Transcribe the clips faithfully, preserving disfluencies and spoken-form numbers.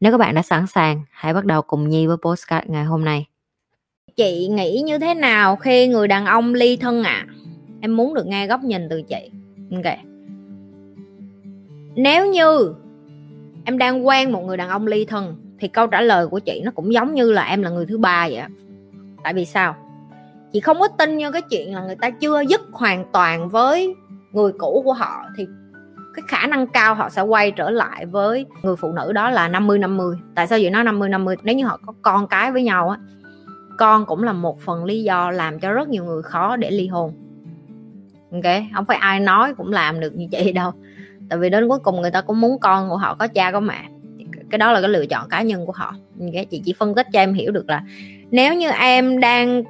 Nếu các bạn đã sẵn sàng, hãy bắt đầu cùng Nhi với podcast ngày hôm nay. Chị nghĩ như thế nào khi người đàn ông ly thân ạ? À? Em muốn được nghe góc nhìn từ chị. Ok. Nếu như em đang quen một người đàn ông ly thân thì câu trả lời của chị nó cũng giống như là em là người thứ ba vậy. Tại vì sao? Chị không có tin như cái chuyện là người ta chưa dứt hoàn toàn với người cũ của họ thì cái khả năng cao họ sẽ quay trở lại với người phụ nữ đó là năm mươi năm mươi. Tại sao chị nói năm mươi năm mươi? Nếu như họ có con cái với nhau á, con cũng là một phần lý do làm cho rất nhiều người khó để ly hôn. Ok, không phải ai nói cũng làm được như chị đâu. Tại vì đến cuối cùng người ta cũng muốn con của họ có cha có mẹ. Cái đó là cái lựa chọn cá nhân của họ. Okay? Chị chỉ phân tích cho em hiểu được là nếu như em đang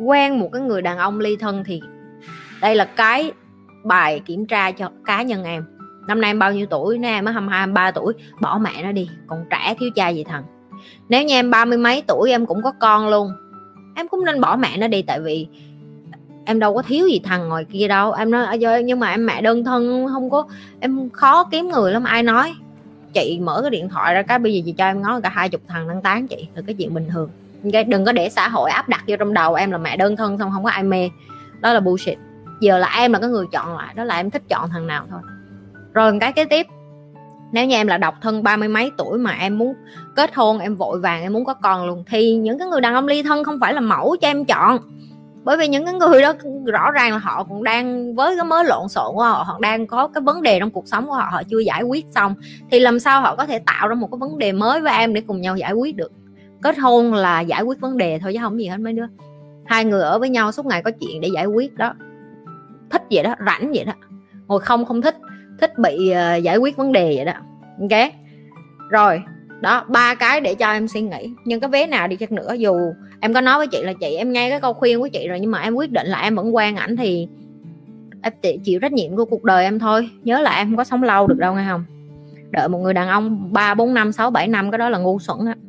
quen một cái người đàn ông ly thân thì đây là cái bài kiểm tra cho cá nhân em. Năm nay em bao nhiêu tuổi? Nếu em mới hai mươi hai, hai mươi ba tuổi, bỏ mẹ nó đi, còn trẻ thiếu cha gì thằng. Nếu như em ba mươi mấy tuổi em cũng có con luôn, em cũng nên bỏ mẹ nó đi. Tại vì em đâu có thiếu gì thằng ngoài kia đâu. Em nói nhưng mà em mẹ đơn thân không có, em khó kiếm người lắm. Ai nói? Chị mở cái điện thoại ra cái bây giờ chị cho em ngó cả hai chục thằng đang tán chị là cái chuyện bình thường. Đừng có để xã hội áp đặt vô trong đầu em là mẹ đơn thân xong không có ai mê. Đó là bullshit. Giờ là em là cái người chọn lại, đó là em thích chọn thằng nào thôi. Rồi cái kế tiếp, nếu như em là độc thân ba mươi mấy tuổi mà em muốn kết hôn, em vội vàng em muốn có con luôn thì những cái người đàn ông ly thân không phải là mẫu cho em chọn. Bởi vì những cái người đó rõ ràng là họ cũng đang với cái mớ lộn xộn của họ, họ đang có cái vấn đề trong cuộc sống của họ, họ chưa giải quyết xong thì làm sao họ có thể tạo ra một cái vấn đề mới với em để cùng nhau giải quyết được. Kết hôn là giải quyết vấn đề thôi chứ không gì hết mấy đứa. Hai người ở với nhau suốt ngày có chuyện để giải quyết đó, thích vậy đó, rảnh vậy đó, ngồi không không thích, thích bị uh, giải quyết vấn đề vậy đó. Ok, rồi đó, ba cái để cho em suy nghĩ. Nhưng cái vế nào đi chăng nữa, dù em có nói với chị là chị em nghe cái câu khuyên của chị rồi nhưng mà em quyết định là em vẫn quen ảnh thì em chịu trách nhiệm của cuộc đời em thôi. Nhớ là em không có sống lâu được đâu nghe không. Đợi một người đàn ông ba bốn năm sáu bảy năm, cái đó là ngu xuẩn á.